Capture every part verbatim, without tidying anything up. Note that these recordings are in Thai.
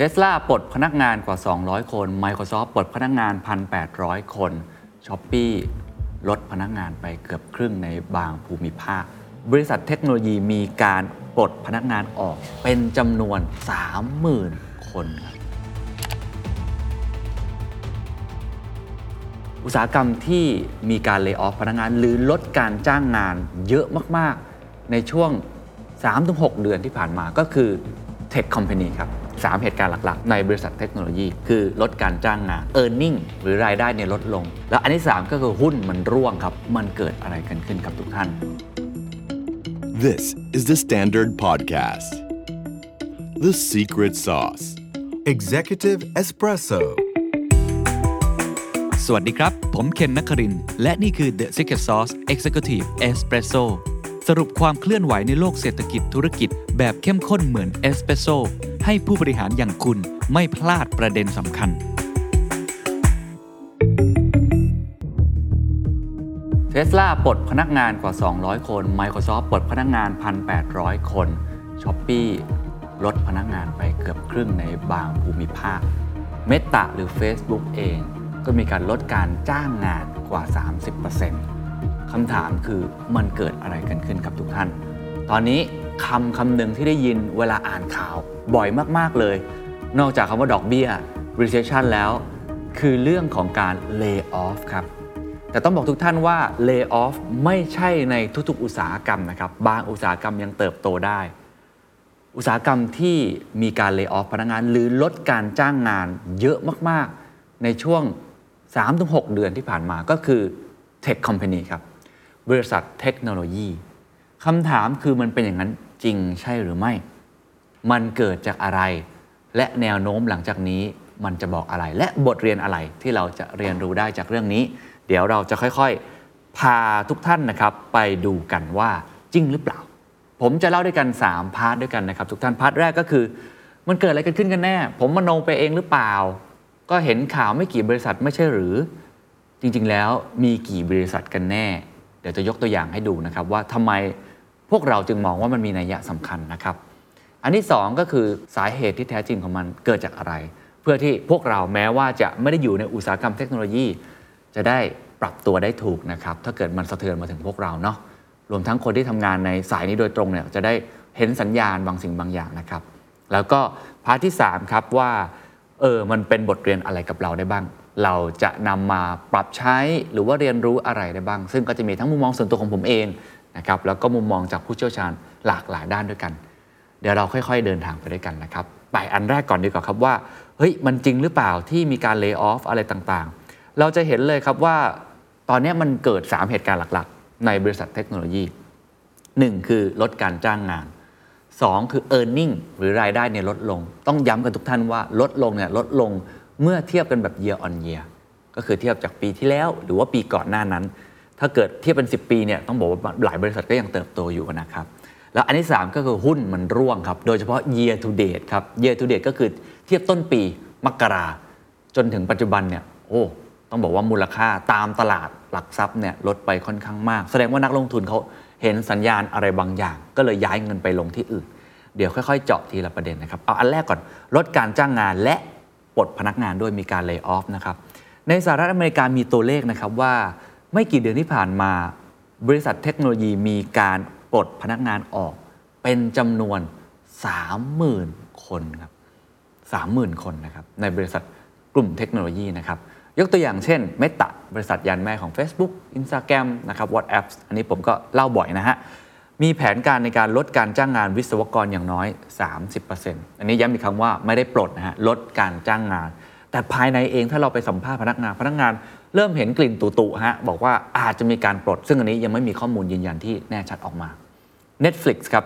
Tesla ปลดพนักงานกว่าสองร้อยคน Microsoft ปลดพนักงาน หนึ่งพันแปดร้อย คน Shopee ลดพนักงานไปเกือบครึ่งในบางภูมิภาคบริษัทเทคโนโลยีมีการปลดพนักงานออกเป็นจำนวน สามหมื่น คนครับอุตสาหกรรมที่มีการเลย์ออฟพนักงานหรือลดการจ้างงานเยอะมากๆในช่วง สามถึงหก เดือนที่ผ่านมาก็คือ Tech Company ครับสามเหตุการณ์หลักๆในบริษัทเทคโนโลยีคือลดการจ้างงาน Earning หรือรายได้เนี่ยลดลงแล้วอันที่สามก็คือหุ้นมันร่วงครับมันเกิดอะไรกันขึ้นกับทุกท่าน This is the Standard Podcast The Secret Sauce Executive Espressoสวัสดีครับผมเคนนครินทร์และนี่คือ The Secret Sauce Executive Espresso สรุปความเคลื่อนไหวในโลกเศรษฐกิจธุรกิจแบบเข้มข้นเหมือนเอสเปรสโซ่ให้ผู้บริหารอย่างคุณไม่พลาดประเด็นสำคัญ Tesla ปลดพนักงานกว่าสองร้อยคน Microsoft ปลดพนักงาน หนึ่งพันแปดร้อย คน Shopee ลดพนักงานไปเกือบครึ่งในบางภูมิภาค Meta หรือ Facebook เองก็มีการลดการจ้างงานกว่า สามสิบเปอร์เซ็นต์ คำถามคือมันเกิดอะไรกันขึ้นกับทุกท่านตอนนี้คำคำหนึ่งที่ได้ยินเวลาอ่านข่าวบ่อยมากๆเลยนอกจากคำว่าดอกเบี้ย recession แล้วคือเรื่องของการ lay off ครับแต่ต้องบอกทุกท่านว่า lay off ไม่ใช่ในทุกๆอุตสาหกรรมนะครับบางอุตสาหกรรมยังเติบโตได้อุตสาหกรรมที่มีการ lay off พนักงานหรือลดการจ้างงานเยอะมากๆในช่วงสามถึงหก เดือนที่ผ่านมาก็คือ Tech Company ครับบริษัทเทคโนโลยีคำถามคือมันเป็นอย่างนั้นจริงใช่หรือไม่มันเกิดจากอะไรและแนวโน้มหลังจากนี้มันจะบอกอะไรและบทเรียนอะไรที่เราจะเรียนรู้ได้จากเรื่องนี้เดี๋ยวเราจะค่อยๆพาทุกท่านนะครับไปดูกันว่าจริงหรือเปล่าผมจะเล่าด้วยกันสามพาร์ทด้วยกันนะครับทุกท่านพาร์ทแรกก็คือมันเกิดอะไรกันขึ้นกันแน่ผมมโนไปเองหรือเปล่าก็เห็นข่าวไม่กี่บริษัทไม่ใช่หรือจริงๆแล้วมีกี่บริษัทกันแน่เดี๋ยวจะยกตัวอย่างให้ดูนะครับว่าทำไมพวกเราจึงมองว่ามันมีนัยยะสำคัญนะครับอันที่สองก็คือสาเหตุที่แท้จริงของมันเกิดจากอะไรเพื่อที่พวกเราแม้ว่าจะไม่ได้อยู่ในอุตสาหกรรมเทคโนโลยีจะได้ปรับตัวได้ถูกนะครับถ้าเกิดมันสะเทือนมาถึงพวกเราเนาะรวมทั้งคนที่ทำงานในสายนี้โดยตรงเนี่ยจะได้เห็นสัญญาณบางสิ่งบางอย่างนะครับแล้วก็พาร์ทที่สามครับว่าเออมันเป็นบทเรียนอะไรกับเราได้บ้างเราจะนำมาปรับใช้หรือว่าเรียนรู้อะไรได้บ้างซึ่งก็จะมีทั้งมุมมองส่วนตัวของผมเองนะครับแล้วก็มุมมองจากผู้เชี่ยวชาญหลากหลายด้านด้วยกันเดี๋ยวเราค่อยๆเดินทางไปด้วยกันนะครับไปอันแรกก่อนดีกว่าครับว่าเฮ้ยมันจริงหรือเปล่าที่มีการเลย์ออฟอะไรต่างๆเราจะเห็นเลยครับว่าตอนนี้มันเกิดสามเหตุการณ์หลักๆในบริษัทเทคโนโลยีหนึ่งคือลดการจ้างงานสองคือ earning หรือรายได้เนี่ยลดลงต้องย้ำกันทุกท่านว่าลดลงเนี่ยลดลงเมื่อเทียบกันแบบ year on year ก็คือเทียบจากปีที่แล้วหรือว่าปีก่อนหน้านั้นถ้าเกิดเทียบเป็นสิบปีเนี่ยต้องบอกว่าหลายบริษัทก็ยังเติบโตอยู่นะครับแล้วอันที่สามก็คือหุ้นมันร่วงครับโดยเฉพาะ year to date ครับ year to date ก็คือเทียบต้นปีมกราจนถึงปัจจุบันเนี่ยโอ้ต้องบอกว่ามูลค่าตามตลาดหลักทรัพย์เนี่ยลดไปค่อนข้างมากแสดงว่านักลงทุนเขาเห็นสัญญาณอะไรบางอย่างก็เลยย้ายเงินไปลงที่อื่นเดี๋ยวค่อยๆเจาะทีละประเด็นนะครับเอาอันแรกก่อนลดการจ้างงานและปลดพนักงานด้วยมีการเลย์ออฟนะครับในสหรัฐอเมริกามีตัวเลขนะครับว่าไม่กี่เดือนที่ผ่านมาบริษัทเทคโนโลยีมีการปลดพนักงานออกเป็นจำนวน สามหมื่น คนครับ สามหมื่น คนนะครับในบริษัทกลุ่มเทคโนโลยีนะครับยกตัวอย่างเช่น Meta บริษัทยันแม่ของ Facebook Instagram นะครับ WhatsApp อันนี้ผมก็เล่าบ่อยนะฮะมีแผนการในการลดการจ้างงานวิศวกรอย่างน้อย สามสิบเปอร์เซ็นต์ อันนี้ย้ำอีกครั้งว่าไม่ได้ปลดนะฮะลดการจ้างงานแต่ภายในเองถ้าเราไปสัมภาษณ์พนักงานพนักงานเริ่มเห็นกลิ่นตุ่ๆฮะบอกว่าอาจจะมีการปลดซึ่งอันนี้ยังไม่มีข้อมูลยืนยันที่แน่ชัดออกมา Netflix ครับ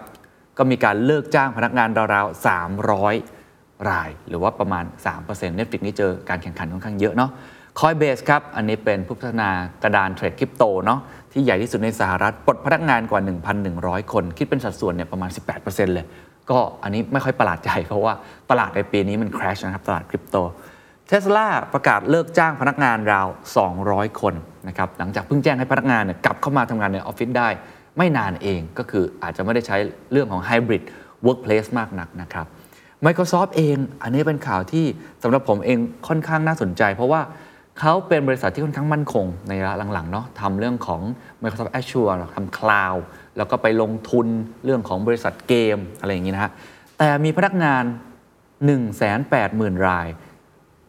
ก็มีการเลิกจ้างพนักงานราวๆสามร้อยรายหรือว่าประมาณ สามเปอร์เซ็นต์ Netflix นี่เจอการแข่งขันค่อนข้างเยอะเนาะCoinbase ครับอันนี้เป็นผู้พัฒนากระดานเทรดคริปโตเนาะที่ใหญ่ที่สุดในสหรัฐปลดพนักงานกว่า หนึ่งพันหนึ่งร้อย คนคิดเป็นสัดส่วนเนี่ยประมาณ สิบแปดเปอร์เซ็นต์ เลยก็อันนี้ไม่ค่อยประหลาดใจเพราะว่าตลาดในปีนี้มัน crash นะครับตลาดคริปโต Tesla ประกาศเลิกจ้างพนักงานราวสองร้อยคนนะครับหลังจากเพิ่งแจ้งให้พนักงานเนี่ยกลับเข้ามาทำงานในออฟฟิศได้ไม่นานเองก็คืออาจจะไม่ได้ใช้เรื่องของ hybrid workplace มากนักนะครับ Microsoft เองอันนี้เป็นข่าวที่สำหรับผมเองค่อนข้างน่าสนใจเพราะว่าเขาเป็นบริษัทที่ค่อนข้างมั่นคงในระยะหลังๆเนาะทำเรื่องของ Microsoft Azure ทำ Cloud แล้วก็ไปลงทุนเรื่องของบริษัทเกมอะไรอย่างงี้นะฮะแต่มีพนักงาน หนึ่งแสนแปดหมื่น ราย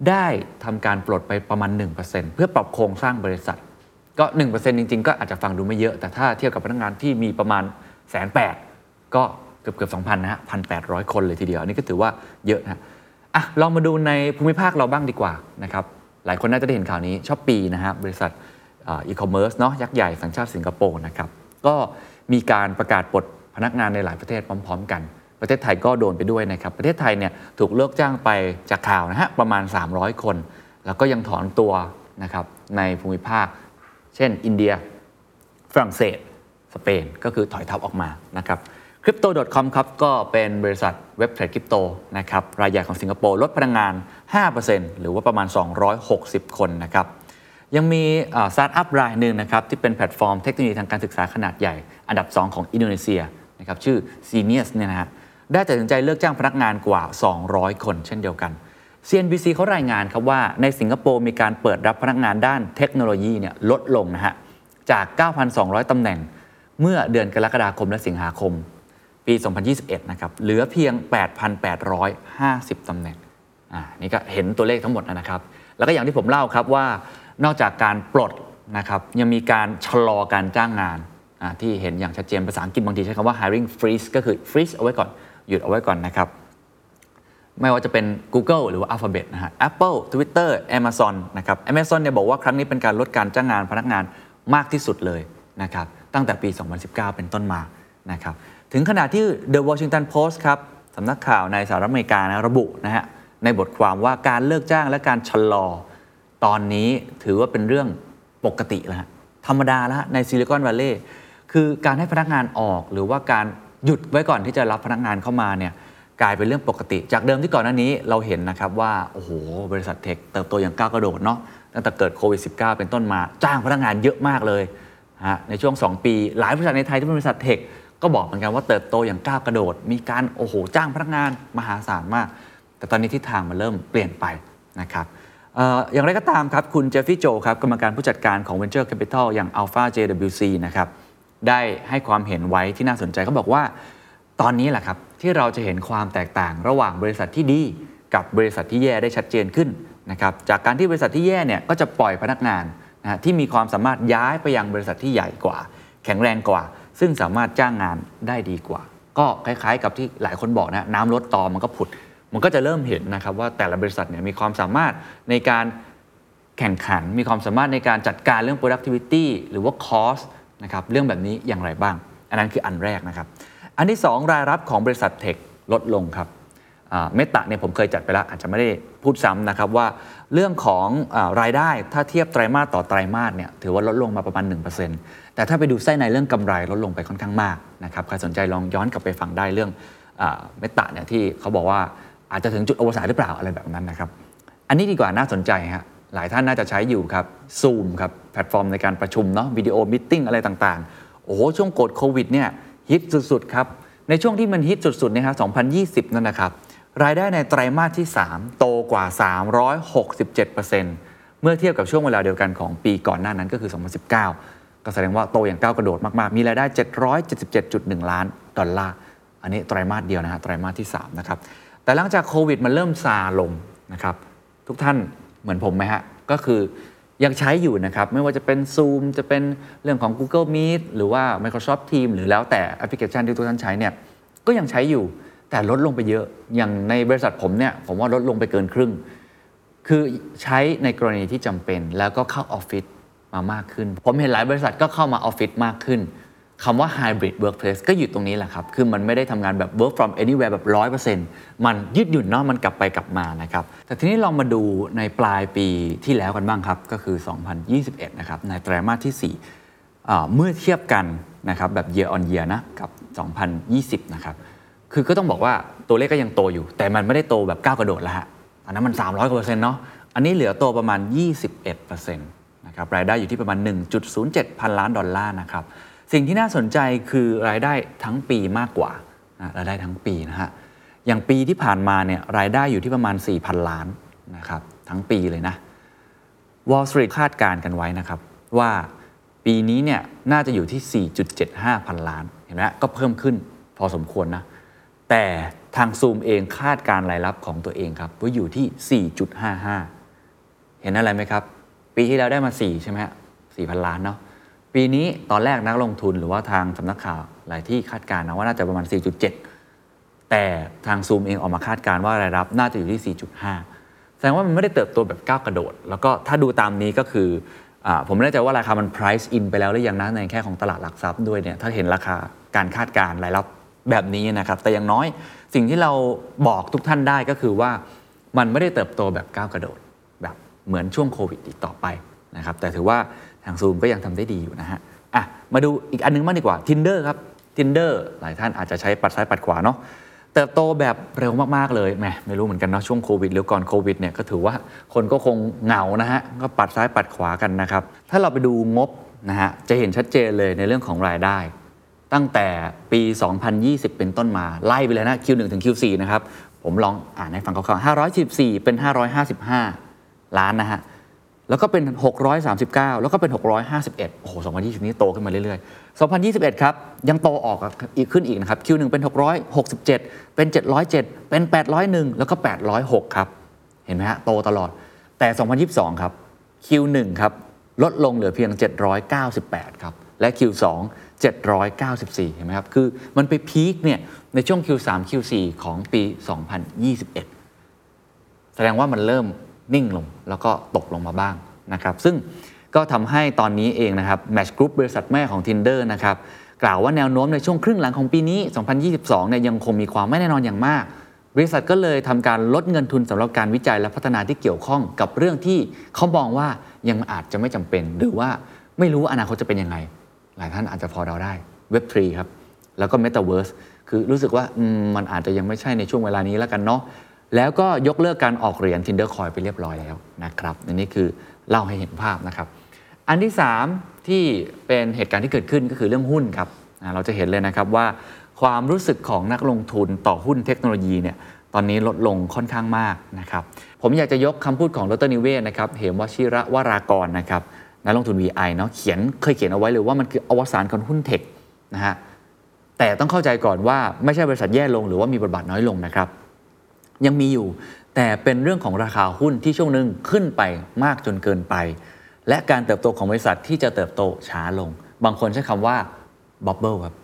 ได้ทำการปลดไปประมาณ หนึ่งเปอร์เซ็นต์ เพื่อปรับโครงสร้างบริษัทก็ หนึ่งเปอร์เซ็นต์ จริงๆก็อาจจะฟังดูไม่เยอะแต่ถ้าเทียบกับพนักงานที่มีประมาณ หนึ่งแสนแปดหมื่น ก็เกือบๆ สองพัน นะฮะ หนึ่งพันแปดร้อย คนเลยทีเดียวอันนี้ก็ถือว่าเยอะนะอ่ะลองมาดูในภูมิภาคเราบ้างดีกว่านะครับหลายคนน่าจะได้เห็นข่าวนี้ Shopee นะฮะบริษัทอีคอมเมิร์ซเนาะยักษ์ใหญ่สัญชาติสิงคโปร์นะครับก็มีการประกาศปลดพนักงานในหลายประเทศพร้อมๆกันประเทศไทยก็โดนไปด้วยนะครับประเทศไทยเนี่ยถูกเลิกจ้างไปจากข่าวนะฮะประมาณสามร้อยคนแล้วก็ยังถอนตัวนะครับในภูมิภาคเช่นอินเดียฝรั่งเศสสเปนก็คือถอยทัพออกมานะครับ คริปโต ดอท คอม ครับก็เป็นบริษัทเว็บเทรดคริปโตนะครับรายใหญ่ของสิงคโปร์ลดพนักงาน ห้าเปอร์เซ็นต์ หรือว่าประมาณสองร้อยหกสิบคนนะครับยังมีสตาร์ทอัพรายหนึ่งนะครับที่เป็นแพลตฟอร์มเทคโนโลยีทางการศึกษาขนาดใหญ่อันดับสองของอินโดนีเซียนะครับชื่อ Genius เนี่ยนะฮะได้ตัดสินใจเลิกจ้างพนักงานกว่าสองร้อยคนเช่นเดียวกัน ซี เอ็น บี ซี เขารายงานครับว่าในสิงคโปร์มีการเปิดรับพนักงานด้านเทคโนโลยีเนี่ยลดลงนะฮะจาก เก้าพันสองร้อย ตำแหน่งเมื่อเดือนกรกฎาคมและสิงหาคมปีสองพันยี่สิบเอ็ดนะครับเหลือเพียง แปดพันแปดร้อยห้าสิบ ตำแหน่งอ่านี่ก็เห็นตัวเลขทั้งหมดนะครับแล้วก็อย่างที่ผมเล่าครับว่านอกจากการปลดนะครับยังมีการชะลอการจ้างงานอ่าที่เห็นอย่างชัดเจนภาษาอังกฤษบางทีใช้คำว่า hiring freeze ก็คือ freeze เอาไว้ก่อนหยุดเอาไว้ก่อนนะครับไม่ว่าจะเป็น Google หรือว่า Alphabet นะฮะ Apple Twitter Amazon นะครับ Amazon เนี่ยบอกว่าครั้งนี้เป็นการลดการจ้างงานพนักงานมากที่สุดเลยนะครับตั้งแต่ปีสองพันสิบเก้าเป็นต้นมานะครับถึงขนาดที่ The Washington Post ครับสำนักข่าวในสหรัฐอเมริกานะระบุนะฮะในบทความว่าการเลิกจ้างและการชะลอตอนนี้ถือว่าเป็นเรื่องปกติแล้วฮะธรรมดาแล้วฮะในซิลิคอนวัลเลย์คือการให้พนักงานออกหรือว่าการหยุดไว้ก่อนที่จะรับพนักงานเข้ามาเนี่ยกลายเป็นเรื่องปกติจากเดิมที่ก่อนหน้านี้เราเห็นนะครับว่าโอ้โหบริษัทเทคเติบโตอย่างก้าวกระโดดเนาะตั้งแต่เกิดโควิด สิบเก้า เป็นต้นมาจ้างพนักงานเยอะมากเลยฮะในช่วงสองปีหลายบริษัทในไทยที่เป็นบริษัทเทคก็บอกเหมือนกันว่าเติบโตอย่างก้าวกระโดดมีการโอ้โหจ้างพนักงานมหาศาลมากแต่ตอนนี้ทิศทางมันเริ่มเปลี่ยนไปนะครับ อ, อย่างไรก็ตามครับคุณเจฟฟี่โจครับกรรมการผู้จัดการของ Venture Capital อย่าง Alpha เจ ดับเบิลยู ซี นะครับได้ให้ความเห็นไว้ที่น่าสนใจเขาบอกว่าตอนนี้แหละครับที่เราจะเห็นความแตกต่างระหว่างบริษัทที่ดีกับบริษัทที่แย่ได้ชัดเจนขึ้นนะครับจากการที่บริษัทที่แย่เนี่ยก็จะปล่อยพนักงานนะที่มีความสามารถย้ายไปยังบริษัทที่ใหญ่กว่าแข็งแรงกว่าซึ่งสามารถจ้างงานได้ดีกว่าก็คล้ายๆกับที่หลายคนบอกนะน้ำลดตอมันก็ผุดมันก็จะเริ่มเห็นนะครับว่าแต่ละบริษัทเนี่ยมีความสามารถในการแข่งขันมีความสามารถในการจัดการเรื่อง productivity หรือว่า costนะครับเรื่องแบบนี้อย่างไรบ้างอันนั้นคืออันแรกนะครับอันที่สองรายรับของบริษัทเทคลดลงครับเมตาเนี่ยผมเคยจัดไปแล้วอาจจะไม่ได้พูดซ้ำนะครับว่าเรื่องของรายได้ถ้าเทียบไตรมาสต่อไตรมาสเนี่ยถือว่าลดลงมาประมาณ หนึ่งเปอร์เซ็นต์ แต่ถ้าไปดูไส้ในเรื่องกำไรลดลงไปค่อนข้างมากนะครับใครสนใจลองย้อนกลับไปฟังได้เรื่องเมตาเนี่ยที่เขาบอกว่าอาจจะถึงจุดอวสานหรือเปล่าอะไรแบบนั้นนะครับอันนี้ดีกว่าน่าสนใจฮะหลายท่านน่าจะใช้อยู่ครับ Zoom ครับแพลตฟอร์มในการประชุมเนาะวิดีโอมีตติ้งอะไรต่างๆโอ้โหช่วงโควิดเนี่ยฮิตสุดๆครับในช่วงที่มันฮิตสุดๆนะครับสองพันยี่สิบนั่นนะครับรายได้ในไตรมาสที่สามโตกว่า สามร้อยหกสิบเจ็ดเปอร์เซ็นต์ เมื่อเทียบกับช่วงเวลาเดียวกันของปีก่อนหน้านั้นก็คือสองพันสิบเก้าก็แสดงว่าโตอย่างก้าวกระโดดมากๆมีรายได้ เจ็ดร้อยเจ็ดสิบเจ็ดจุดหนึ่ง ล้านดอลลาร์อันนี้ไตรมาสเดียวนะฮะไตรมาสที่สามนะครับแต่หลังจากโควิดมันเริ่มซาลงนะครับทุกท่านเหมือนผมไหมฮะก็คือยังใช้อยู่นะครับไม่ว่าจะเป็น Zoom จะเป็นเรื่องของ Google Meet หรือว่า Microsoft Teams หรือแล้วแต่แอปพลิเคชันที่ทุกท่านใช้เนี่ยก็ยังใช้อยู่แต่ลดลงไปเยอะอย่างในบริษัทผมเนี่ยผมว่าลดลงไปเกินครึ่งคือใช้ในกรณีที่จำเป็นแล้วก็เข้าออฟฟิศมามากขึ้นผมเห็นหลายบริษัทก็เข้ามาออฟฟิศมากขึ้นคำว่า Hybrid Workplace ก็อยู่ตรงนี้แหละครับคือมันไม่ได้ทำงานแบบ Work from Anywhere แบบ หนึ่งร้อยเปอร์เซ็นต์ มันยืดหยุ่นเนาะมันกลับไปกลับมานะครับแต่ทีนี้ลองมาดูในปลายปีที่แล้วกันบ้างครับก็คือสองพันยี่สิบเอ็ดนะครับในไตรมาสที่สี่เอ่อเมื่อเทียบกันนะครับแบบ Year on Year นะกับสองพันยี่สิบนะครับคือก็ต้องบอกว่าตัวเลขก็ยังโตอยู่แต่มันไม่ได้โตแบบก้าวกระโดดแล้วฮะอันนั้นมัน สามร้อยเปอร์เซ็นต์ เนาะอันนี้เหลือโตประมาณ ยี่สิบเอ็ดเปอร์เซ็นต์ นะครับรายได้อยู่ที่ประมาณ หนึ่งจุดศูนย์เจ็ด พันล้านดอลลาร์นะครับสิ่งที่น่าสนใจคือรายได้ทั้งปีมากกว่ารายได้ทั้งปีนะฮะ อย่างปีที่ผ่านมาเนี่ยรายได้อยู่ที่ประมาณ สี่พัน ล้านนะครับทั้งปีเลยนะ Wall Street คาดการณ์กันไว้นะครับว่าปีนี้เนี่ยน่าจะอยู่ที่ สี่จุดเจ็ดห้าพันล้านเห็นไหมก็เพิ่มขึ้นพอสมควรนะแต่ทาง Zoom เองคาดการณ์รายรับของตัวเองครับว่าอยู่ที่ สี่จุดห้าห้า เห็นอะไรไหมครับปีที่แล้วได้มาสี่ใช่ไหมฮะ สี่พัน ล้านเนาะปีนี้ตอนแรกนักลงทุนหรือว่าทางสำนักข่าวหลายที่คาดการณ์นะว่าน่าจะประมาณ สี่จุดเจ็ด แต่ทาง Zoom เองออกมาคาดการณ์ว่ารายรับน่าจะอยู่ที่ สี่จุดห้า แสดงว่ามันไม่ได้เติบโตแบบก้าวกระโดดแล้วก็ถ้าดูตามนี้ก็คืออ่าผมไม่แน่ใจว่าราคามัน price in ไปแล้วหรือยังนะในแค่ของตลาดหลักทรัพย์ด้วยเนี่ยถ้าเห็นราคาการคาดการณ์รายรับแบบนี้นะครับแต่อย่างน้อยสิ่งที่เราบอกทุกท่านได้ก็คือว่ามันไม่ได้เติบโตแบบก้าวกระโดดแบบเหมือนช่วงโควิดอีกต่อไปนะครับแต่ถือว่าทาง Zoom ก็ยังทำได้ดีอยู่นะฮะอ่ะมาดูอีกอันนึงมากดีกว่า Tinder ครับ Tinder หลายท่านอาจจะใช้ปัดซ้ายปัดขวาเนาะเติบโตแบบเร็วมากๆเลยแหมไม่รู้เหมือนกันเนาะช่วงโควิดหรือก่อนโควิดเนี่ยก็ถือว่าคนก็คงเหงานะฮะก็ปัดซ้ายปัดขวากันนะครับถ้าเราไปดูงบนะฮะจะเห็นชัดเจนเลยในเรื่องของรายได้ตั้งแต่ปี สองพันยี่สิบ เป็นต้นมาไล่ไปเลยนะ คิว หนึ่ง ถึง คิว สี่ นะครับผมลองอ่านให้ฟังคร่าวๆห้าร้อยสิบสี่เป็นห้าร้อยห้าสิบห้าล้านนะฮะแล้วก็เป็นหกร้อยสามสิบเก้าแล้วก็เป็นหกร้อยห้าสิบเอ็ดโอ้โหสองพันยี่สิบนี้โตขึ้นมาเรื่อยๆสองพันยี่สิบเอ็ดครับยังโตออกอีกขึ้นอีกนะครับ คิว หนึ่ง เป็นหกร้อยหกสิบเจ็ดเป็นเจ็ดร้อยเจ็ดเป็นแปดร้อยหนึ่งแล้วก็แปดร้อยหกครับเห็นไหมฮะโตตลอดแต่สองพันยี่สิบสองครับ คิว หนึ่ง ครับลดลงเหลือเพียงเจ็ดร้อยเก้าสิบแปดครับและ คิว สอง เจ็ดร้อยเก้าสิบสี่เห็นไหมครับคือมันไปพีคเนี่ยในช่วง คิว สาม คิว สี่ ของปี สองพันยี่สิบเอ็ดแสดงว่ามันเริ่มนิ่งลงแล้วก็ตกลงมาบ้างนะครับซึ่งก็ทำให้ตอนนี้เองนะครับ Match Group บริษัทแม่ของ Tinder นะครับกล่าวว่าแนวโน้มในช่วงครึ่งหลังของปีนี้สองพันยี่สิบสองเนี่ยยังคงมีความไม่แน่นอนอย่างมากบริษัทก็เลยทำการลดเงินทุนสำหรับการวิจัยและพัฒนาที่เกี่ยวข้องกับเรื่องที่เขามองว่ายังอาจจะไม่จำเป็นหรือว่าไม่รู้ว่าอนาคตจะเป็นยังไงหลายท่านอาจจะพอเดาได้ เว็บ ทรี ครับแล้วก็ Metaverse คือรู้สึกว่า ม, มันอาจจะยังไม่ใช่ในช่วงเวลานี้แล้วกันเนาะแล้วก็ยกเลิกการออกเหรียญ Tinder Coin ไปเรียบร้อยแล้วนะครับอันนี้คือเล่าให้เห็นภาพนะครับอันที่สามที่เป็นเหตุการณ์ที่เกิดขึ้นก็คือเรื่องหุ้นครับเราจะเห็นเลยนะครับว่าความรู้สึกของนักลงทุนต่อหุ้นเทคโนโลยีเนี่ยตอนนี้ลดลงค่อนข้างมากนะครับผมอยากจะยกคำพูดของดร.นิเวศนะครับเหมวชิระวรากรนะครับนักลงทุน วี ไอ เนาะเขียนเคยเขียนเอาไว้เลยว่ามันคืออวสานของหุ้นเทคนะฮะแต่ต้องเข้าใจก่อนว่าไม่ใช่บริษัทแย่ลงหรือว่ามีบทบาทน้อยลงนะครับยังมีอยู่แต่เป็นเรื่องของราคาหุ้นที่ช่วงนึงขึ้นไปมากจนเกินไปและการเติบโตของบริษัทที่จะเติบโตช้าลงบางคนใช้คำว่าบับเบิ้ลครับ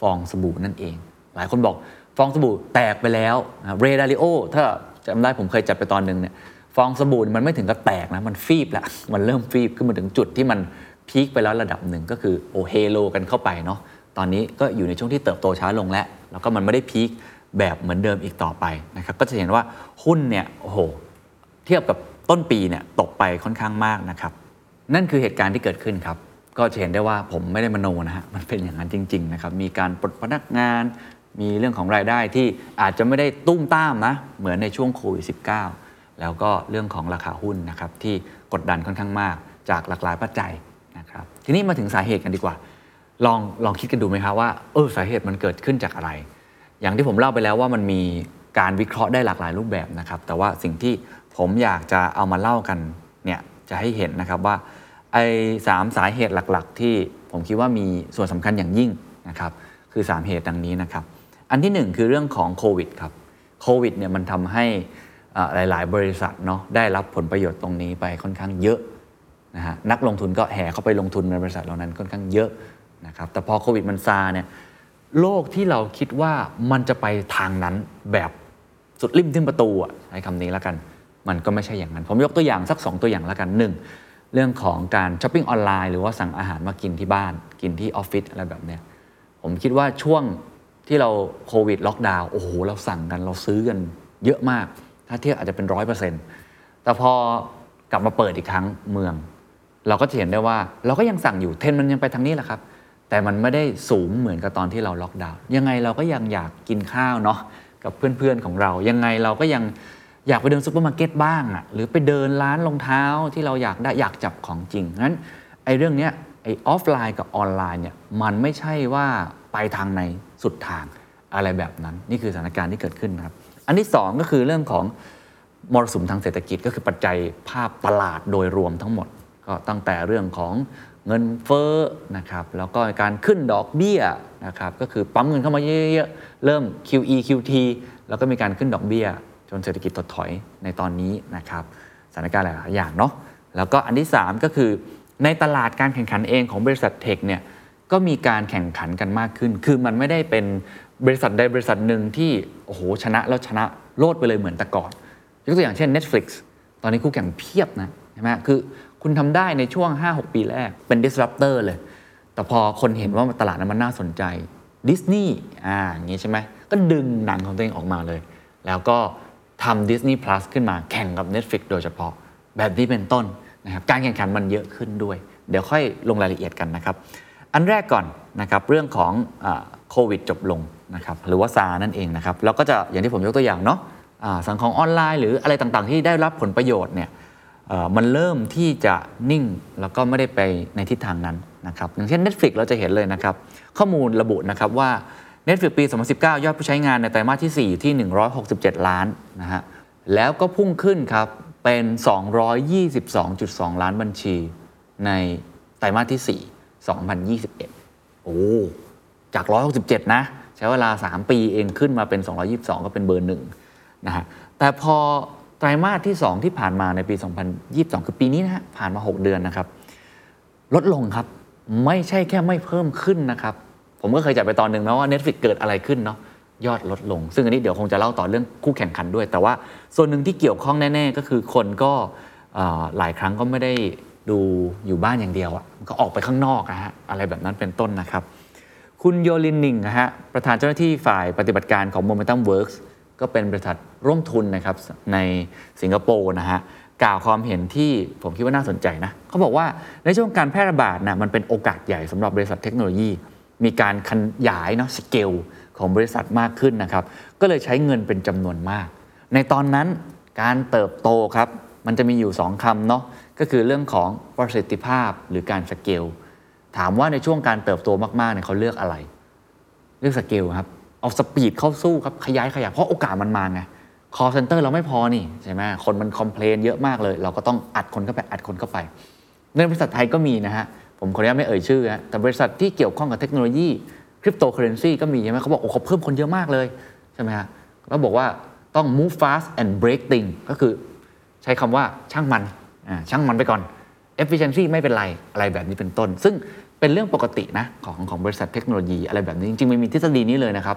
ฟองสบู่นั่นเองหลายคนบอกฟองสบู่แตกไปแล้วเรดาริโอถ้าจำได้ผมเคยจัดไปตอนนึงเนี่ยฟองสบู่มันไม่ถึงกับแตกนะมันฟีบละมันเริ่มฟีบขึ้นมาถึงจุดที่มันพีคไปแล้วระดับหนึ่งก็คือโอเฮโลกันเข้าไปเนาะตอนนี้ก็อยู่ในช่วงที่เติบโตช้าลงแล้วแล้วก็มันไม่ได้พีคแบบเหมือนเดิมอีกต่อไปนะครับก็จะเห็นว่าหุ้นเนี่ยโอ้โหเทียบกับต้นปีเนี่ยตกไปค่อนข้างมากนะครับนั่นคือเหตุการณ์ที่เกิดขึ้นครับก็จะเห็นได้ว่าผมไม่ได้มโนนะฮะมันเป็นอย่างนั้นจริงๆนะครับมีการปลดพนักงานมีเรื่องของรายได้ที่อาจจะไม่ได้ตุ้มต้ามนะเหมือนในช่วงโควิดสิบเก้าแล้วก็เรื่องของราคาหุ้นนะครับที่กดดันค่อนข้างมากจากหลากหลายปัจจัยนะครับทีนี้มาถึงสาเหตุกันดีกว่าลองลองคิดกันดูไหมครับว่าเออสาเหตุมันเกิดขึ้นจากอะไรอย่างที่ผมเล่าไปแล้วว่ามันมีการวิเคราะห์ได้หลากหลายรูปแบบนะครับแต่ว่าสิ่งที่ผมอยากจะเอามาเล่ากันเนี่ยจะให้เห็นนะครับว่าไอ้สามสาเหตุหลักๆที่ผมคิดว่ามีส่วนสำคัญอย่างยิ่งนะครับคือสามเหตุดังนี้นะครับอันที่หนึ่งคือเรื่องของโควิดครับโควิดเนี่ยมันทำให้หลายๆบริษัทเนาะได้รับผลประโยชน์ตรงนี้ไปค่อนข้างเยอะนะฮะนักลงทุนก็แห่เข้าไปลงทุนในบริษัทเหล่านั้นค่อนข้างเยอะนะครับแต่พอโควิดมันซาเนี่ยโลกที่เราคิดว่ามันจะไปทางนั้นแบบสุดริมถึงประตูอ่ะใช้คำนี้แล้วกันมันก็ไม่ใช่อย่างนั้นผมยกตัวอย่างสักสองตัวอย่างแล้วกันหนึ่งเรื่องของการช้อปปิ้งออนไลน์หรือว่าสั่งอาหารมากินที่บ้านกินที่ออฟฟิศอะไรแบบเนี้ยผมคิดว่าช่วงที่เราโควิดล็อกดาวน์โอ้โหเราสั่งกันเราซื้อกันเยอะมากถ้าเทียบอาจจะเป็น ร้อยเปอร์เซ็นต์ แต่พอกลับมาเปิดอีกครั้งเมืองเราก็จะเห็นได้ว่าเราก็ยังสั่งอยู่เทรนด์มันยังไปทางนี้แหละครับแต่มันไม่ได้สูงเหมือนกับตอนที่เราล็อกดาวน์ยังไงเราก็ยังอยากกินข้าวเนาะกับเพื่อนๆของเรายังไงเราก็ยังอยากไปเดินซุปเปอร์มาร์เก็ตบ้างอ่ะหรือไปเดินร้านรองเท้าที่เราอยากได้อยากจับของจริงงั้นไอ้เรื่องเนี้ยไอ้ออฟไลน์กับออนไลน์เนี่ยมันไม่ใช่ว่าไปทางไหนสุดทาง อะไรแบบนั้นนี่คือสถานการณ์ที่เกิดขึ้นนะครับอันที่สองก็คือเรื่องของมรสุมทางเศรษฐกิจก็คือปัจจัยภาพตลาดโดยรวมทั้งหมดก็ตั้งแต่เรื่องของเงินเฟ้อนะครับแล้วก็การขึ้นดอกเบี้ยนะครับก็คือปั๊มเงินเข้ามาเยอะๆเริ่ม คิว อี คิว ที แล้วก็มีการขึ้นดอกเบี้ยจนเศรษฐกิจถดถอยในตอนนี้นะครับสถานการณ์หลายอย่างเนาะแล้วก็อันที่สามก็คือในตลาดการแข่งขันเองของบริษัทเทคเนี่ยก็มีการแข่งขันกันมากขึ้นคือมันไม่ได้เป็นบริษัทใดบริษัทหนึ่งที่โอ้โหชนะแล้วชนะโลดไปเลยเหมือนแต่ก่อนยกตัวอย่างเช่น Netflix ตอนนี้คู่แข่งเพียบนะใช่ไหมคือคุณทำได้ในช่วง ห้าหก ปีแรกเป็น disruptor เลยแต่พอคนเห็นว่าตลาดนั้นมันน่าสนใจดิสนีย์อ่าอย่างนี้ใช่ไหมก็ดึงหนังของตัวเองออกมาเลยแล้วก็ทำ Disney Plus ขึ้นมาแข่งกับ Netflix โดยเฉพาะแบบนี้เป็นต้นนะครับการแข่งขันมันเยอะขึ้นด้วยเดี๋ยวค่อยลงรายละเอียดกันนะครับอันแรกก่อนนะครับเรื่องของโควิดจบลงนะครับหรือว่าซานั่นเองนะครับแล้วก็จะอย่างที่ผมยกตัวอย่างเนาะสังคมออนไลน์หรืออะไรต่างๆที่ได้รับผลประโยชน์เนี่ยมันเริ่มที่จะนิ่งแล้วก็ไม่ได้ไปในทิศทางนั้นนะครับอย่างเช่น Netflix เราจะเห็นเลยนะครับข้อมูลระบุนะครับว่า Netflix ปี สองพันสิบเก้ายอดผู้ใช้งานในไตรมาสที่สี่ที่หนึ่งร้อยหกสิบเจ็ดล้านนะฮะแล้วก็พุ่งขึ้นครับเป็น สองร้อยยี่สิบสองจุดสอง ล้านบัญชีในไตรมาสที่สี่ สองพันยี่สิบเอ็ดโอ้จากหนึ่งร้อยหกสิบเจ็ดนะใช้เวลาสามปีเองขึ้นมาเป็นสองร้อยยี่สิบสองก็เป็นเบอร์หนึ่งนะฮะแต่พอไตรมาสที่สองที่ผ่านมาในปีสองพันยี่สิบสองคือปีนี้นะฮะผ่านมาหกเดือนนะครับลดลงครับไม่ใช่แค่ไม่เพิ่มขึ้นนะครับผมก็เคยจัดไปตอนนึงนะว่า Netflix เกิดอะไรขึ้นเนาะยอดลดลงซึ่งอันนี้เดี๋ยวคงจะเล่าต่อเรื่องคู่แข่งขันด้วยแต่ว่าส่วนหนึ่งที่เกี่ยวข้องแน่ๆก็คือคนก็หลายครั้งก็ไม่ได้ดูอยู่บ้านอย่างเดียวอ่ะก็ออกไปข้างนอกนะฮะอะไรแบบนั้นเป็นต้นนะครับคุณโยลินนิงนะฮะประธานเจ้าหน้าที่ฝ่ายปฏิบัติการของ Momentum Works ก็เป็นบริษัทร่วมทุนนะครับในสิงคโปร์นะฮะกล่าวความเห็นที่ผมคิดว่าน่าสนใจนะเขาบอกว่าในช่วงการแพร่ระบาดนะมันเป็นโอกาสใหญ่สำหรับบริษัทเทคโนโลยีมีการขยายเนาะสเกลของบริษัทมากขึ้นนะครับก็เลยใช้เงินเป็นจำนวนมากในตอนนั้นการเติบโตครับมันจะมีอยู่สองคำเนาะก็คือเรื่องของประสิทธิภาพหรือการสเกลถามว่าในช่วงการเติบโตมากๆเนี่ยเขาเลือกอะไรเลือกสเกลครับเอาสปีดเข้าสู้ครับขยายขยายเพราะโอกาสมันมาไง call center เราไม่พอนี่ใช่ไหมคนมันคอมเพลนเยอะมากเลยเราก็ต้องอัดคนเข้าไปอัดคนเข้าไปในบริษัทไทยก็มีนะฮะผมขออนุญาตไม่เอ่ยชื่อนะแต่บริษัทที่เกี่ยวข้องกับเทคโนโลยีคริปโตเคอเรนซีก็มีใช่ไหมเขาบอกโอ้เขาเพิ่มคนเยอะมากเลยใช่ไหมฮะแล้วบอกว่าต้อง move fast and break thing ก็คือใช้คำว่าช่างมันอ่าช่างมันไปก่อน efficiency ไม่เป็นไรอะไรแบบนี้เป็นต้นซึ่งเป็นเรื่องปกตินะของของบริษัทเทคโนโลยีอะไรแบบนี้จริงๆมันมีทฤษฎีนี้เลยนะครับ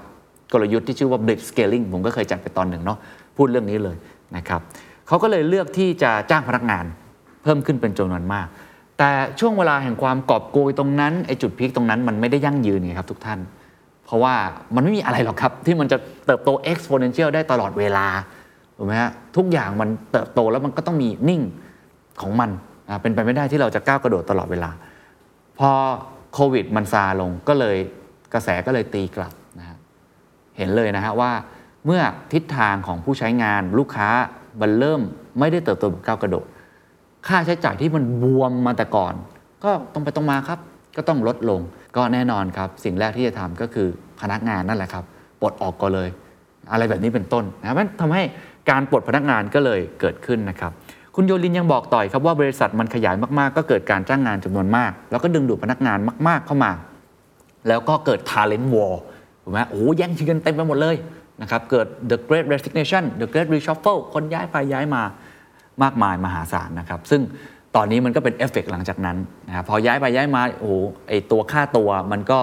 กลยุทธ์ที่ชื่อว่า blitz scaling ผมก็เคยจัดไปตอนหนึ่งเนาะพูดเรื่องนี้เลยนะครับเขาก็เลยเลือกที่จะจ้างพนักงานเพิ่มขึ้นเป็นจำนวนมากแต่ช่วงเวลาแห่งความกอบโกยตรงนั้นไอ้จุดพีคตรงนั้นมันไม่ได้ยั่งยืนไงครับทุกท่านเพราะว่ามันไม่มีอะไรหรอกครับที่มันจะเติบโต exponential ได้ตลอดเวลาถูกไหมฮะทุกอย่างมันเติบโตแล้วมันก็ต้องมีนิ่งของมันเป็นไปไม่ได้ที่เราจะก้าวกระโดดตลอดเวลาพอโควิดมันซาลงก็เลยกระแสก็เลยตีกลับนะฮะเห็นเลยนะฮะว่าเมื่อทิศทางของผู้ใช้งานลูกค้ามันเริ่มไม่ได้เติบโตแบบก้าวกระโดดค่าใช้จ่ายที่มันบวมมาแต่ก่อนก็ต้องไปต้องมาครับก็ต้องลดลงก็แน่นอนครับสิ่งแรกที่จะทำก็คือพนักงานนั่นแหละครับปลดออกก็เลยอะไรแบบนี้เป็นต้นนะครับมันทำให้การปลดพนักงานก็เลยเกิดขึ้นนะครับคุณโยลินยังบอกต่อครับว่าบริษัทมันขยายมากๆก็เกิดการจ้างงานจำนวนมากแล้วก็ดึงดูดพนักงานมากๆเข้ามาแล้วก็เกิด talent war ถูกไหมโอ้แย่งชิงกันเต็มไปหมดเลยนะครับเกิด the great resignation the great reshuffle คนย้ายไปย้ายมามากมายมหาศาลนะครับซึ่งตอนนี้มันก็เป็นเอฟเฟกต์หลังจากนั้นนะพอย้ายไปย้ายมาโอ้โหไอตัวค่าตัวมันก็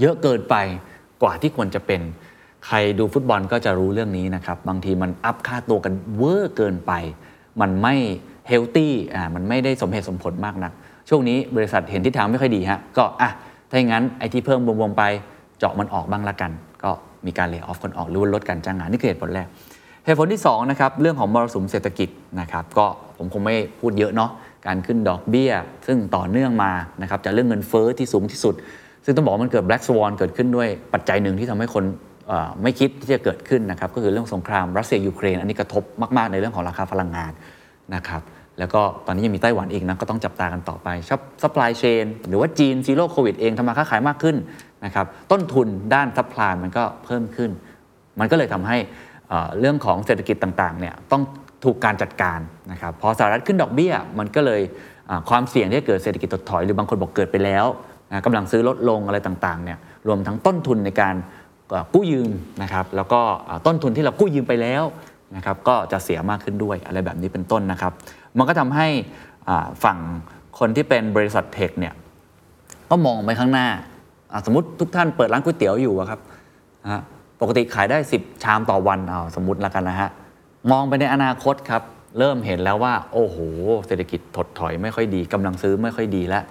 เยอะเกินไปกว่าที่ควรจะเป็นใครดูฟุตบอลก็จะรู้เรื่องนี้นะครับบางทีมันอัพค่าตัวกันเวอร์เกินไปมันไม่เฮลตี้อ่ามันไม่ได้สมเหตุสมผลมากนักช่วงนี้บริษัทเห็นทิศทางไม่ค่อยดีฮะก็อ่ะถ้าอย่างนั้นไอที่เพิ่มรวมๆไปเจาะมันออกบ้างละกันก็มีการเลิกออฟคนออกหรือลดการจ้างงานนี่คือเหตุผลแรกเหตุผลที่สองนะครับเรื่องของมรสุมเศรษฐกิจนะครับก็ผมคงไม่พูดเยอะเนาะการขึ้นดอกเบี้ยซึ่งต่อเนื่องมานะครับจากเรื่องเงินเฟ้อที่สูงที่สุดซึ่งต้องบอกว่ามันเกิด Black Swan เกิดขึ้นด้วยปัจจัยหนึ่งที่ทำให้คนไม่คิดที่จะเกิดขึ้นนะครับก็คือเรื่องสงครามรัสเซียยูเครนอันนี้กระทบมากๆในเรื่องของราคาพลังงานนะครับ แล้วก็ตอนนี้ยังมีไต้หวันอีกนะก็ต้องจับตากันต่อไปช็อปซัพพลายเชนหรือว่าจีนซีโร่โควิดเองทำมาค้าขายมากขึ้นนะครับต้นทุนด้านซัพพลายมันก็เพิ่มขึ้นมันก็เลยทำให้เรื่องของเศรษฐกิจต่างๆเนี่ยต้องถูกการจัดการนะครับพอสหรัฐขึ้นดอกเบี้ยมันก็เลยความเสี่ยงที่จะเกิดเศรษฐกิจถดถอยหรือบางคนบอกเกิดไปแล้วกำลังซื้อลดลงอะไรต่างๆเนี่ยรวมทั้งต้นทุนในการกู้ยืมนะครับแล้วก็ต้นทุนที่เรากู้ยืมไปแล้วนะครับก็จะเสียมากขึ้นด้วยอะไรแบบนี้เป็นต้นนะครับมันก็ทำให้ฝั่งคนที่เป็นบริษัทเทคเนี่ยก็มองไปข้างหน้าสมมติทุกท่านเปิดร้านก๋วยเตี๋ยวอยู่ครับปกติขายได้สิบชามต่อวันเอาสมมติแล้วกันนะฮะมองไปในอนาคตครับเริ่มเห็นแล้วว่าโอ้โหเศรษฐกิจถดถอยไม่ค่อยดีกำลังซื้อไม่ค่อยดีแล้ว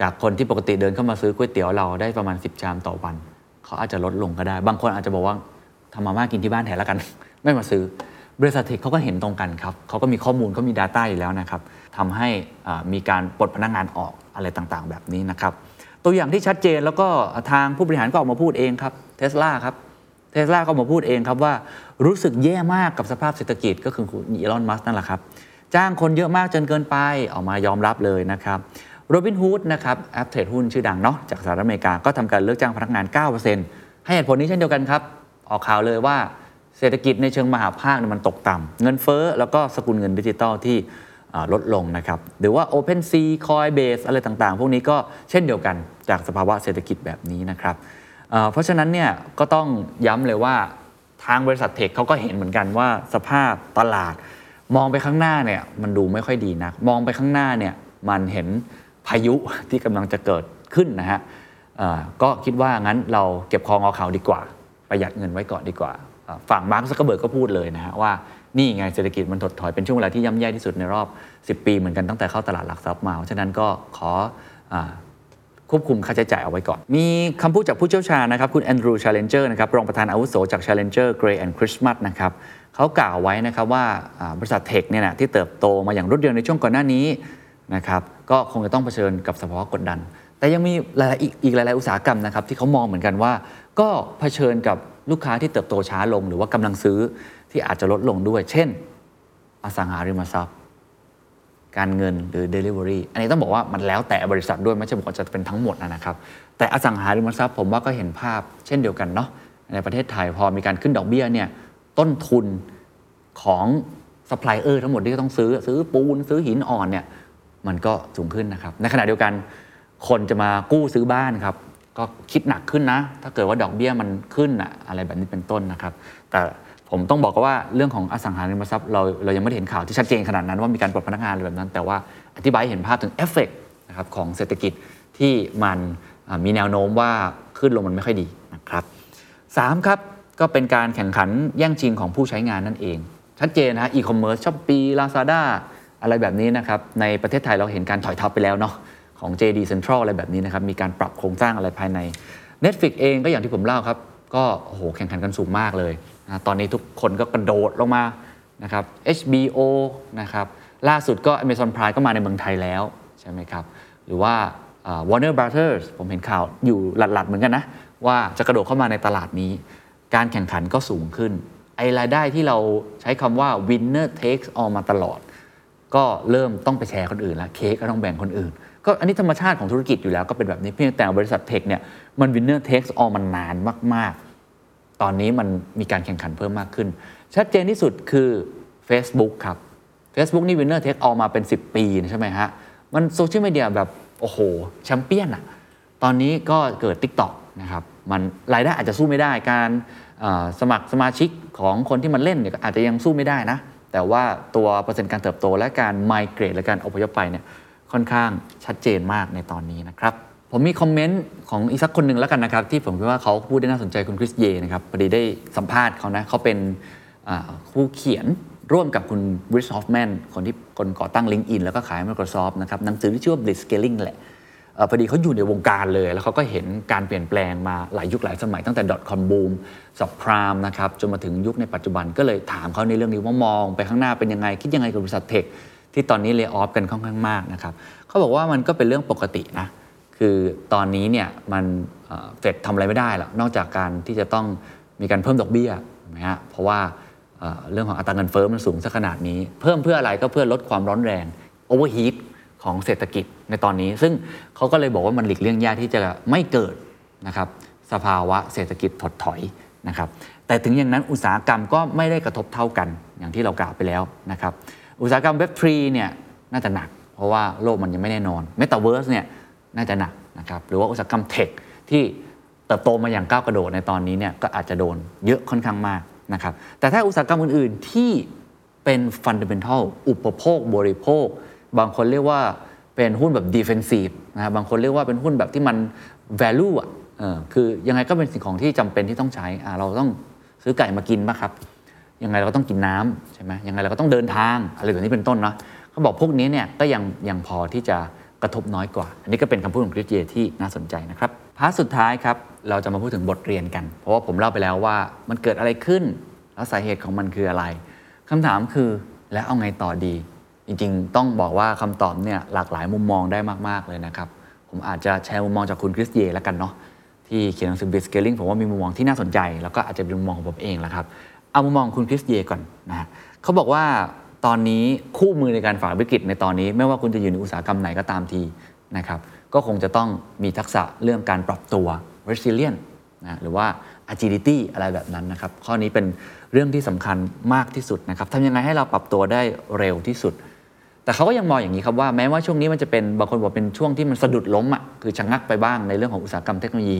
จากคนที่ปกติเดินเข้ามาซื้อก๋วยเตี๋ยวเราได้ประมาณสิบชามต่อวันเขาอาจจะลดลงก็ได้บางคนอาจจะบอกว่าทำมาม่ากินที่บ้านแทนแล้วกันไม่มาซื้อบริษัทเทคเขาก็เห็นตรงกันครับเขาก็มีข้อมูลเขามี data อยู่แล้วนะครับทำให้มีการปลดพนักงานออกอะไรต่างๆแบบนี้นะครับตัวอย่างที่ชัดเจนแล้วก็ทางผู้บริหารก็ออกมาพูดเองครับ Tesla ครับ Tesla ก็ออกมาพูดเองครับว่ารู้สึกแย่มากกับสภาพเศรษฐกิจก็คือคุณอีลอน มัสก์นั่นแหละครับจ้างคนเยอะมากจนเกินไปออกมายอมรับเลยนะครับโรบินฮูดนะครับแอปเทรดหุ้นชื่อดังเนาะจากสหรัฐอเมริกาก็ทำการเลิกจ้างพนักงาน เก้าเปอร์เซ็นต์ ให้เหตุผลนี้เช่นเดียวกันครับออกข่าวเลยว่าเศรษฐกิจในเชิงมหาภาคเนี่ยมันตกต่ำเงินเฟ้อแล้วก็สกุลเงินดิจิตอลที่ลดลงนะครับหรือว่า OpenSea Coinbase อะไรต่างๆพวกนี้ก็เช่นเดียวกันจากสภาวะเศรษฐกิจแบบนี้นะครับเพราะฉะนั้นเนี่ยก็ต้องย้ำเลยว่าทางบริษัทเทคเขาก็เห็นเหมือนกันว่าสภาพตลาดมองไปข้างหน้าเนี่ยมันดูไม่ค่อยดีนักมองไปข้างหน้าเนี่ยมันเห็นพายุที่กำลังจะเกิดขึ้นนะฮะก็คิดว่างั้นเราเก็บคองเอาข่าวดีกว่าประหยัดเงินไว้ก่อนดีกว่าฝั่งมาร์ค ซักเคอร์เบิร์กก็พูดเลยนะฮะว่านี่ไงเศรษฐกิจมันถดถอยเป็นช่วงเวลาที่ย่ำแย่ที่สุดในรอบสิบปีเหมือนกันตั้งแต่เข้าตลาดหลักทรัพย์มาฉะนั้นก็ขอควบคุมค่าใช้จ่ายเอาไว้ก่อนมีคำพูดจากผู้เชี่ยวชาญนะครับคุณแอนดรูว์ชาเลนเจอร์นะครับรองประธานอาวุโสจาก Challenger Gray and Christmas นะครับเขากล่าวไว้นะครับว่าบริษัทเทคเนี่ยนะที่เติบโตมาอย่างรวดเร็วในช่วงก่อนหน้านี้นะครับก็คงจะต้องเผชิญกับสภาวะกดดันแต่ยังมีหลายอีกหลายๆอุตสาหกรรมนะครับที่เขามองเหมือนกันว่าก็เผชิญกับลูกค้าที่เติบโตช้าลงหรือว่ากำลังซื้อที่อาจจะลดลงด้วยเช่นอสังหาริมทรัพย์การเงินหรือ delivery อันนี้ต้องบอกว่ามันแล้วแต่บริษัทด้วยไม่ใช่บอกว่าจะเป็นทั้งหมดนะครับแต่อสังหาริมทรัพย์ผมว่าก็เห็นภาพเช่นเดียวกันเนาะในประเทศไทยพอมีการขึ้นดอกเบี้ยเนี่ยต้นทุนของซัพพลายเออร์ทั้งหมดที่ต้องซื้อซื้อปูนซื้อหินอ่อนเนี่ยมันก็สูงขึ้นนะครับในขณะเดียวกันคนจะมากู้ซื้อบ้านครับก็คิดหนักขึ้นนะถ้าเกิดว่าดอกเบี้ยมันขึ้นอะอะไรแบบนี้เป็นต้นนะครับแต่ผมต้องบอกว่าเรื่องของอสังหาริมทรัพย์เราเรายังไม่ได้เห็นข่าวที่ชัดเจนขนาดนั้นว่ามีการปลดพนักงานอะไรแบบนั้นแต่ว่าอธิบายเห็นภาพถึงเอฟเฟกต์นะครับของเศรษฐกิจที่มันมีแนวโน้มว่าขึ้นลงมันไม่ค่อยดีนะครับสามครับก็เป็นการแข่งขันแย่งชิงของผู้ใช้งานนั่นเองชัดเจนนะอีคอมเมิร์ซ Shopee Lazada อะไรแบบนี้นะครับในประเทศไทยเราเห็นการถอยทับไปแล้วเนาะของ เจ ดี Central อะไรแบบนี้นะครับมีการปรับโครงสร้างอะไรภายใน Netflix เองก็อย่างที่ผมเล่าครับก็โอ้โหแข่งขันกันสูงมากเลยนะตอนนี้ทุกคนก็กระโดดลงมานะครับ เอช บี โอ นะครับล่าสุดก็ Amazon Prime ก็มาในเมืองไทยแล้วใช่ไหมครับหรือว่า uh, Warner Brothers ผมเห็นข่าวอยู่หลัดๆเหมือนกันนะว่าจะกระโดดเข้ามาในตลาดนี้การแข่งขันก็สูงขึ้นไอ้รายได้ที่เราใช้คำว่า Winner Takes All มาตลอดก็เริ่มต้องไปแชร์คนอื่นแล้วเค้กก็ต้องแบ่งคนอื่นก็อันนี้ธรรมชาติของธุรกิจอยู่แล้วก็เป็นแบบนี้เพียงแต่บริษัทเทคเนี่ยมัน winner takes all มันนานมากๆตอนนี้มันมีการแข่งขันเพิ่มมากขึ้นชัดเจนที่สุดคือ Facebook ครับ Facebook นี่ winner take all มาเป็นสิบปีใช่ไหมฮะมันโซเชียลมีเดียแบบโอ้โหแชมเปี้ยนอะตอนนี้ก็เกิด TikTok นะครับมันรายได้อาจจะสู้ไม่ได้การสมัครสมาชิกของคนที่มันเล่นเนี่ยอาจจะยังสู้ไม่ได้นะแต่ว่าตัวเปอร์เซ็นต์การเติบโตและการ migrate และการอพยพไปเนี่ยค่อนข้างชัดเจนมากในตอนนี้นะครับผมมีคอมเมนต์ของอีกสักคนหนึ่งแล้วกันนะครับที่ผมคิดว่าเขาพูดได้น่าสนใจคุณ Chris Yeh นะครับพอดีได้สัมภาษณ์เขานะเขาเป็นผู้เขียนร่วมกับคุณ Reid Hoffman คนที่คนก่อตั้ง LinkedIn แล้วก็ขาย Microsoft นะครับหนังสือที่ชื่อว่า Blitz Scaling แหละเอ่อพอดีเขาอยู่ในวงการเลยแล้วเขาก็เห็นการเปลี่ยนแปลงมาหลายยุคหลายสมัยตั้งแต่ .com boom subprime นะครับจนมาถึงยุคในปัจจุบันก็เลยถามเขาในเรื่องนี้ว่ามองไปข้างหน้าเป็นยังไงคิดยังไงกับบริษัทเทคที่ตอนนี้เลย์ออฟกันค่อนข้างมากนะครับเขาบอกว่ามันก็เป็นเรื่องปกตินะคือตอนนี้เนี่ยมันเฟดทำอะไรไม่ได้หรอกนอกจากการที่จะต้องมีการเพิ่มดอกเบี้ยนะฮะเพราะว่า เรื่องของอัตราเงินเฟ้อมันสูงซะขนาดนี้เพิ่มเพื่ออะไรก็เพื่อลดความร้อนแรงโอเวอร์ฮีทของเศรษฐกิจในตอนนี้ซึ่งเขาก็เลยบอกว่ามันหลีกเลี่ยงยากที่จะไม่เกิดนะครับสภาวะเศรษฐกิจถดถอยนะครับแต่ถึงอย่างนั้นอุตสาหกรรมก็ไม่ได้กระทบเท่ากันอย่างที่เรากล่าวไปแล้วนะครับอุตสาหกรรมเว็บสามเนี่ยน่าจะหนักเพราะว่าโลกมันยังไม่แน่นอนเมตาเวิร์สเนี่ยน่าจะหนักนะครับหรือว่าอุตสาหกรรมเทคที่เติบโตมาอย่างก้าวกระโดดในตอนนี้เนี่ยก็อาจจะโดนเยอะค่อนข้างมากนะครับแต่ถ้าอุตสาหกรรมอื่นๆที่เป็นฟันดาเมนทัลอุปโภคบริโภคบางคนเรียกว่าเป็นหุ้นแบบดิเฟนซีฟนะบางคนเรียกว่าเป็นหุ้นแบบที่มัน value อ่ะเออคือยังไงก็เป็นสิ่งของที่จำเป็นที่ต้องใช้อ่าเราต้องซื้อไก่มากินป่ะครับยังไงเราก็ต้องกินน้ำใช่ไหมยังไงเราก็ต้องเดินทางอะไรแบบนี้เป็นต้นเนาะเขาบอกพวกนี้เนี่ยก็ยังยังพอที่จะกระทบน้อยกว่าอันนี้ก็เป็นคำพูดของคริสเยที่น่าสนใจนะครับพาร์ทสุดท้ายครับเราจะมาพูดถึงบทเรียนกันเพราะว่าผมเล่าไปแล้วว่ามันเกิดอะไรขึ้นแล้วสาเหตุของมันคืออะไรคำถามคือแล้วเอาไงต่อดีจริงๆต้องบอกว่าคำตอบเนี่ยหลากหลายมุมมองได้มากๆเลยนะครับผมอาจจะแชร์มุมมองจากคุณคริสเยแล้วกันเนาะที่เขียนหนังสือ Biz Scaling ผมว่ามีมุมมองที่น่าสนใจแล้วก็อาจจะเป็นมุมมองของผมเองแหละครับเอามุมมองคุณคริสเยก่อนนะฮะเขาบอกว่าตอนนี้คู่มือในการฝ่าวิกฤตในตอนนี้ไม่ว่าคุณจะอยู่ในอุตสาหกรรมไหนก็ตามทีนะครับก็คงจะต้องมีทักษะเรื่องการปรับตัว resilient นะหรือว่า agility อะไรแบบนั้นนะครับข้อนี้เป็นเรื่องที่สำคัญมากที่สุดนะครับทำยังไงให้เราปรับตัวได้เร็วที่สุดแต่เขาก็ยังมองอย่างนี้ครับว่าแม้ว่าช่วงนี้มันจะเป็นบางคนบอกเป็นช่วงที่มันสะดุดล้มอ่ะคือชะงักไปบ้างในเรื่องของอุตสาหกรรมเทคโนโลยี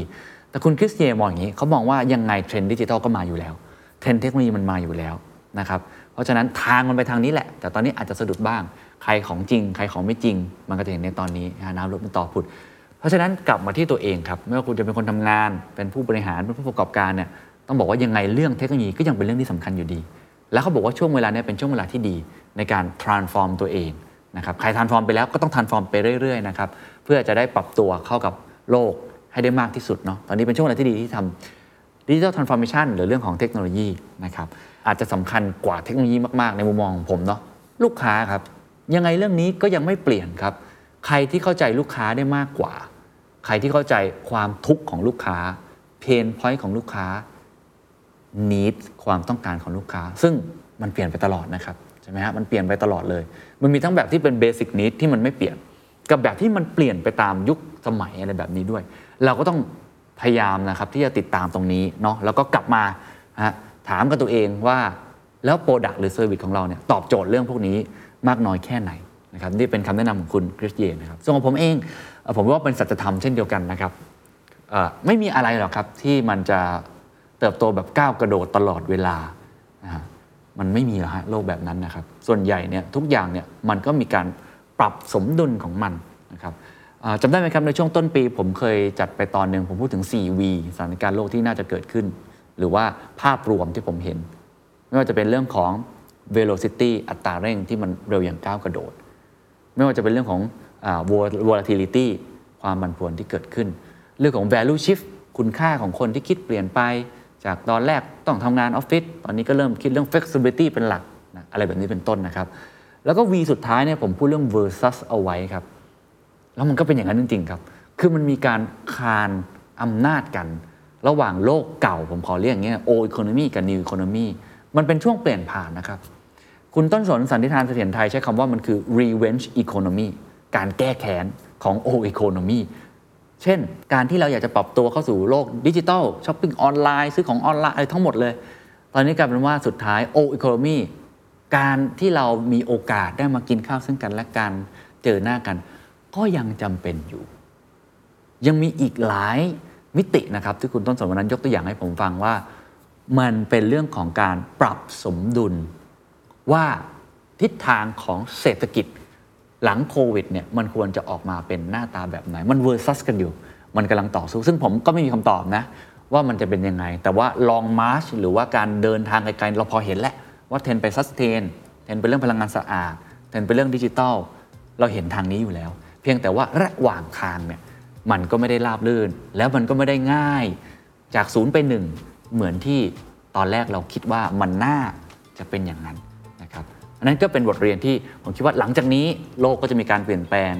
แต่คุณคริสเยมองอย่างนี้เขามองว่ายังไงเทรนด์ดิจิทัลก็มาอยู่แล้วเทรนด์เทคโนโลยีมันมาอยู่แล้วนะครับเพราะฉะนั้นทางมันไปทางนี้แหละแต่ตอนนี้อาจจะสะดุดบ้างใครของจริงใครของไม่จริงมันก็จะเห็นในตอนนี้น้ำลดเป็นต่อผุดเพราะฉะนั้นกลับมาที่ตัวเองครับไม่ว่าคุณจะเป็นคนทำงานเป็นผู้บริหารเป็นผู้ประกอบการเนี่ยต้องบอกว่ายังไงเรื่องเทคโนโลยีก็ยังเป็นเรื่องที่สำคัญอยู่ดีแล้วเขาบอกว่าช่วงเวลานี้เป็นช่วงเวลาที่ดีในการ transform ตัวเองนะครับใคร transform ไปแล้วก็ต้อง transform ไปเรื่อยๆนะครับเพื่อจะได้ปรับตัวเข้ากับโลกให้ได้มากที่สุดเนาะตอนนี้เป็นช่วงเวลาที่ดีที่ทำ digital transformation หรือเรื่องของเทคโนโลยีนะครับอาจจะสำคัญกว่าเทคโนโลยีมากๆในมุมมองของผมเนาะลูกค้าครับยังไงเรื่องนี้ก็ยังไม่เปลี่ยนครับใครที่เข้าใจลูกค้าได้มากกว่าใครที่เข้าใจความทุกข์ของลูกค้า pain point ของลูกค้า need ความต้องการของลูกค้าซึ่งมันเปลี่ยนไปตลอดนะครับใช่ไหมฮะมันเปลี่ยนไปตลอดเลยมันมีทั้งแบบที่เป็น basic need ที่มันไม่เปลี่ยนกับแบบที่มันเปลี่ยนไปตามยุคสมัยอะไรแบบนี้ด้วยเราก็ต้องพยายามนะครับที่จะติดตามตรงนี้เนาะแล้วก็กลับมาฮะถามกับตัวเองว่าแล้ว product หรือ service ของเราเนี่ยตอบโจทย์เรื่องพวกนี้มากน้อยแค่ไหนนะครับนี่เป็นคำแนะนำของคุณคริสเยนะครับส่วนของผมเองผมว่าเป็นสัจธรรมเช่นเดียวกันนะครับไม่มีอะไรหรอกครับที่มันจะเติบโตแบบก้าวกระโดดตลอดเวลามันไม่มีหรอกฮะโลกแบบนั้นนะครับส่วนใหญ่เนี่ยทุกอย่างเนี่ยมันก็มีการปรับสมดุลของมันนะครับจำได้ไหมครับในช่วงต้นปีผมเคยจัดไปตอนนึงผมพูดถึง โฟร์ วี สถานการณ์โลกที่น่าจะเกิดขึ้นหรือว่าภาพรวมที่ผมเห็นไม่ว่าจะเป็นเรื่องของ velocity อัตราเร่งที่มันเร็วอย่างก้าวกระโดดไม่ว่าจะเป็นเรื่องของ volatility ความผันผวนที่เกิดขึ้นเรื่องของ value shift คุณค่าของคนที่คิดเปลี่ยนไปจากตอนแรกต้องทำงานออฟฟิศตอนนี้ก็เริ่มคิดเรื่อง flexibility เป็นหลักนะอะไรแบบนี้เป็นต้นนะครับแล้วก็ V สุดท้ายเนี่ยผมพูดเรื่อง versus เอาไว้ครับแล้วมันก็เป็นอย่างนั้นจริงๆครับคือมันมีการคานอำนาจกันระหว่างโลกเก่าผมขอเรียกอย่างเงี้ย old economy กับ new economy มันเป็นช่วงเปลี่ยนผ่านนะครับคุณต้นสนสันนิธานเสถียรไทยใช้คำว่ามันคือ revenge economy การแก้แค้นของ old economy เช่นการที่เราอยากจะปรับตัวเข้าสู่โลกดิจิทัลช้อปปิ้งออนไลน์ซื้อของออนไลน์อะไรทั้งหมดเลยตอนนี้กลายเป็นว่าสุดท้าย old economy การที่เรามีโอกาสได้มากินข้าวซึ่งกันและกันเจอหน้ากันก็ยังจำเป็นอยู่ยังมีอีกหลายมิตินะครับที่คุณต้นสนวันนั้นยกตัวอย่างให้ผมฟังว่ามันเป็นเรื่องของการปรับสมดุลว่าทิศทางของเศรษฐกิจหลังโควิดเนี่ยมันควรจะออกมาเป็นหน้าตาแบบไหนมันเวอร์ซัสกันอยู่มันกำลังต่อสู้ซึ่งผมก็ไม่มีคำตอบนะว่ามันจะเป็นยังไงแต่ว่าลองมาร์ชหรือว่าการเดินทางไกลๆเราพอเห็นแหละว่าเทรนไปซัสเทนเทรนเป็นเรื่องพลังงานสะอาดเทรนเป็นเรื่องดิจิทัลเราเห็นทางนี้อยู่แล้วเพียงแต่ว่าระหว่างทางเนี่ยมันก็ไม่ได้ราบรื่นแล้วมันก็ไม่ได้ง่ายจากศูนย์ไปหนึ่งเหมือนที่ตอนแรกเราคิดว่ามันน่าจะเป็นอย่างนั้นนะครับอันนั้นก็เป็นบทเรียนที่ผมคิดว่าหลังจากนี้โลกก็จะมีการเปลี่ยนแปลง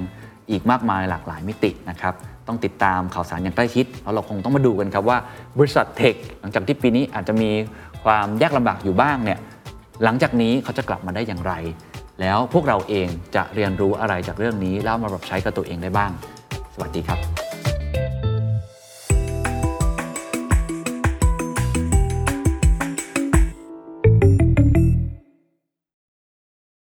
อีกมากมายหลากหลายมิตินะครับต้องติดตามข่าวสารอย่างใกล้ชิดแล้วเราคงต้องมาดูกันครับว่าบริษัทเทคหลังจากที่ปีนี้อาจจะมีความยากลำบากอยู่บ้างเนี่ย หลังจากนี้เขาจะกลับมาได้อย่างไรแล้วพวกเราเองจะเรียนรู้อะไรจากเรื่องนี้แล้วมาปรับใช้กับตัวเองได้บ้างสวัสดีครับ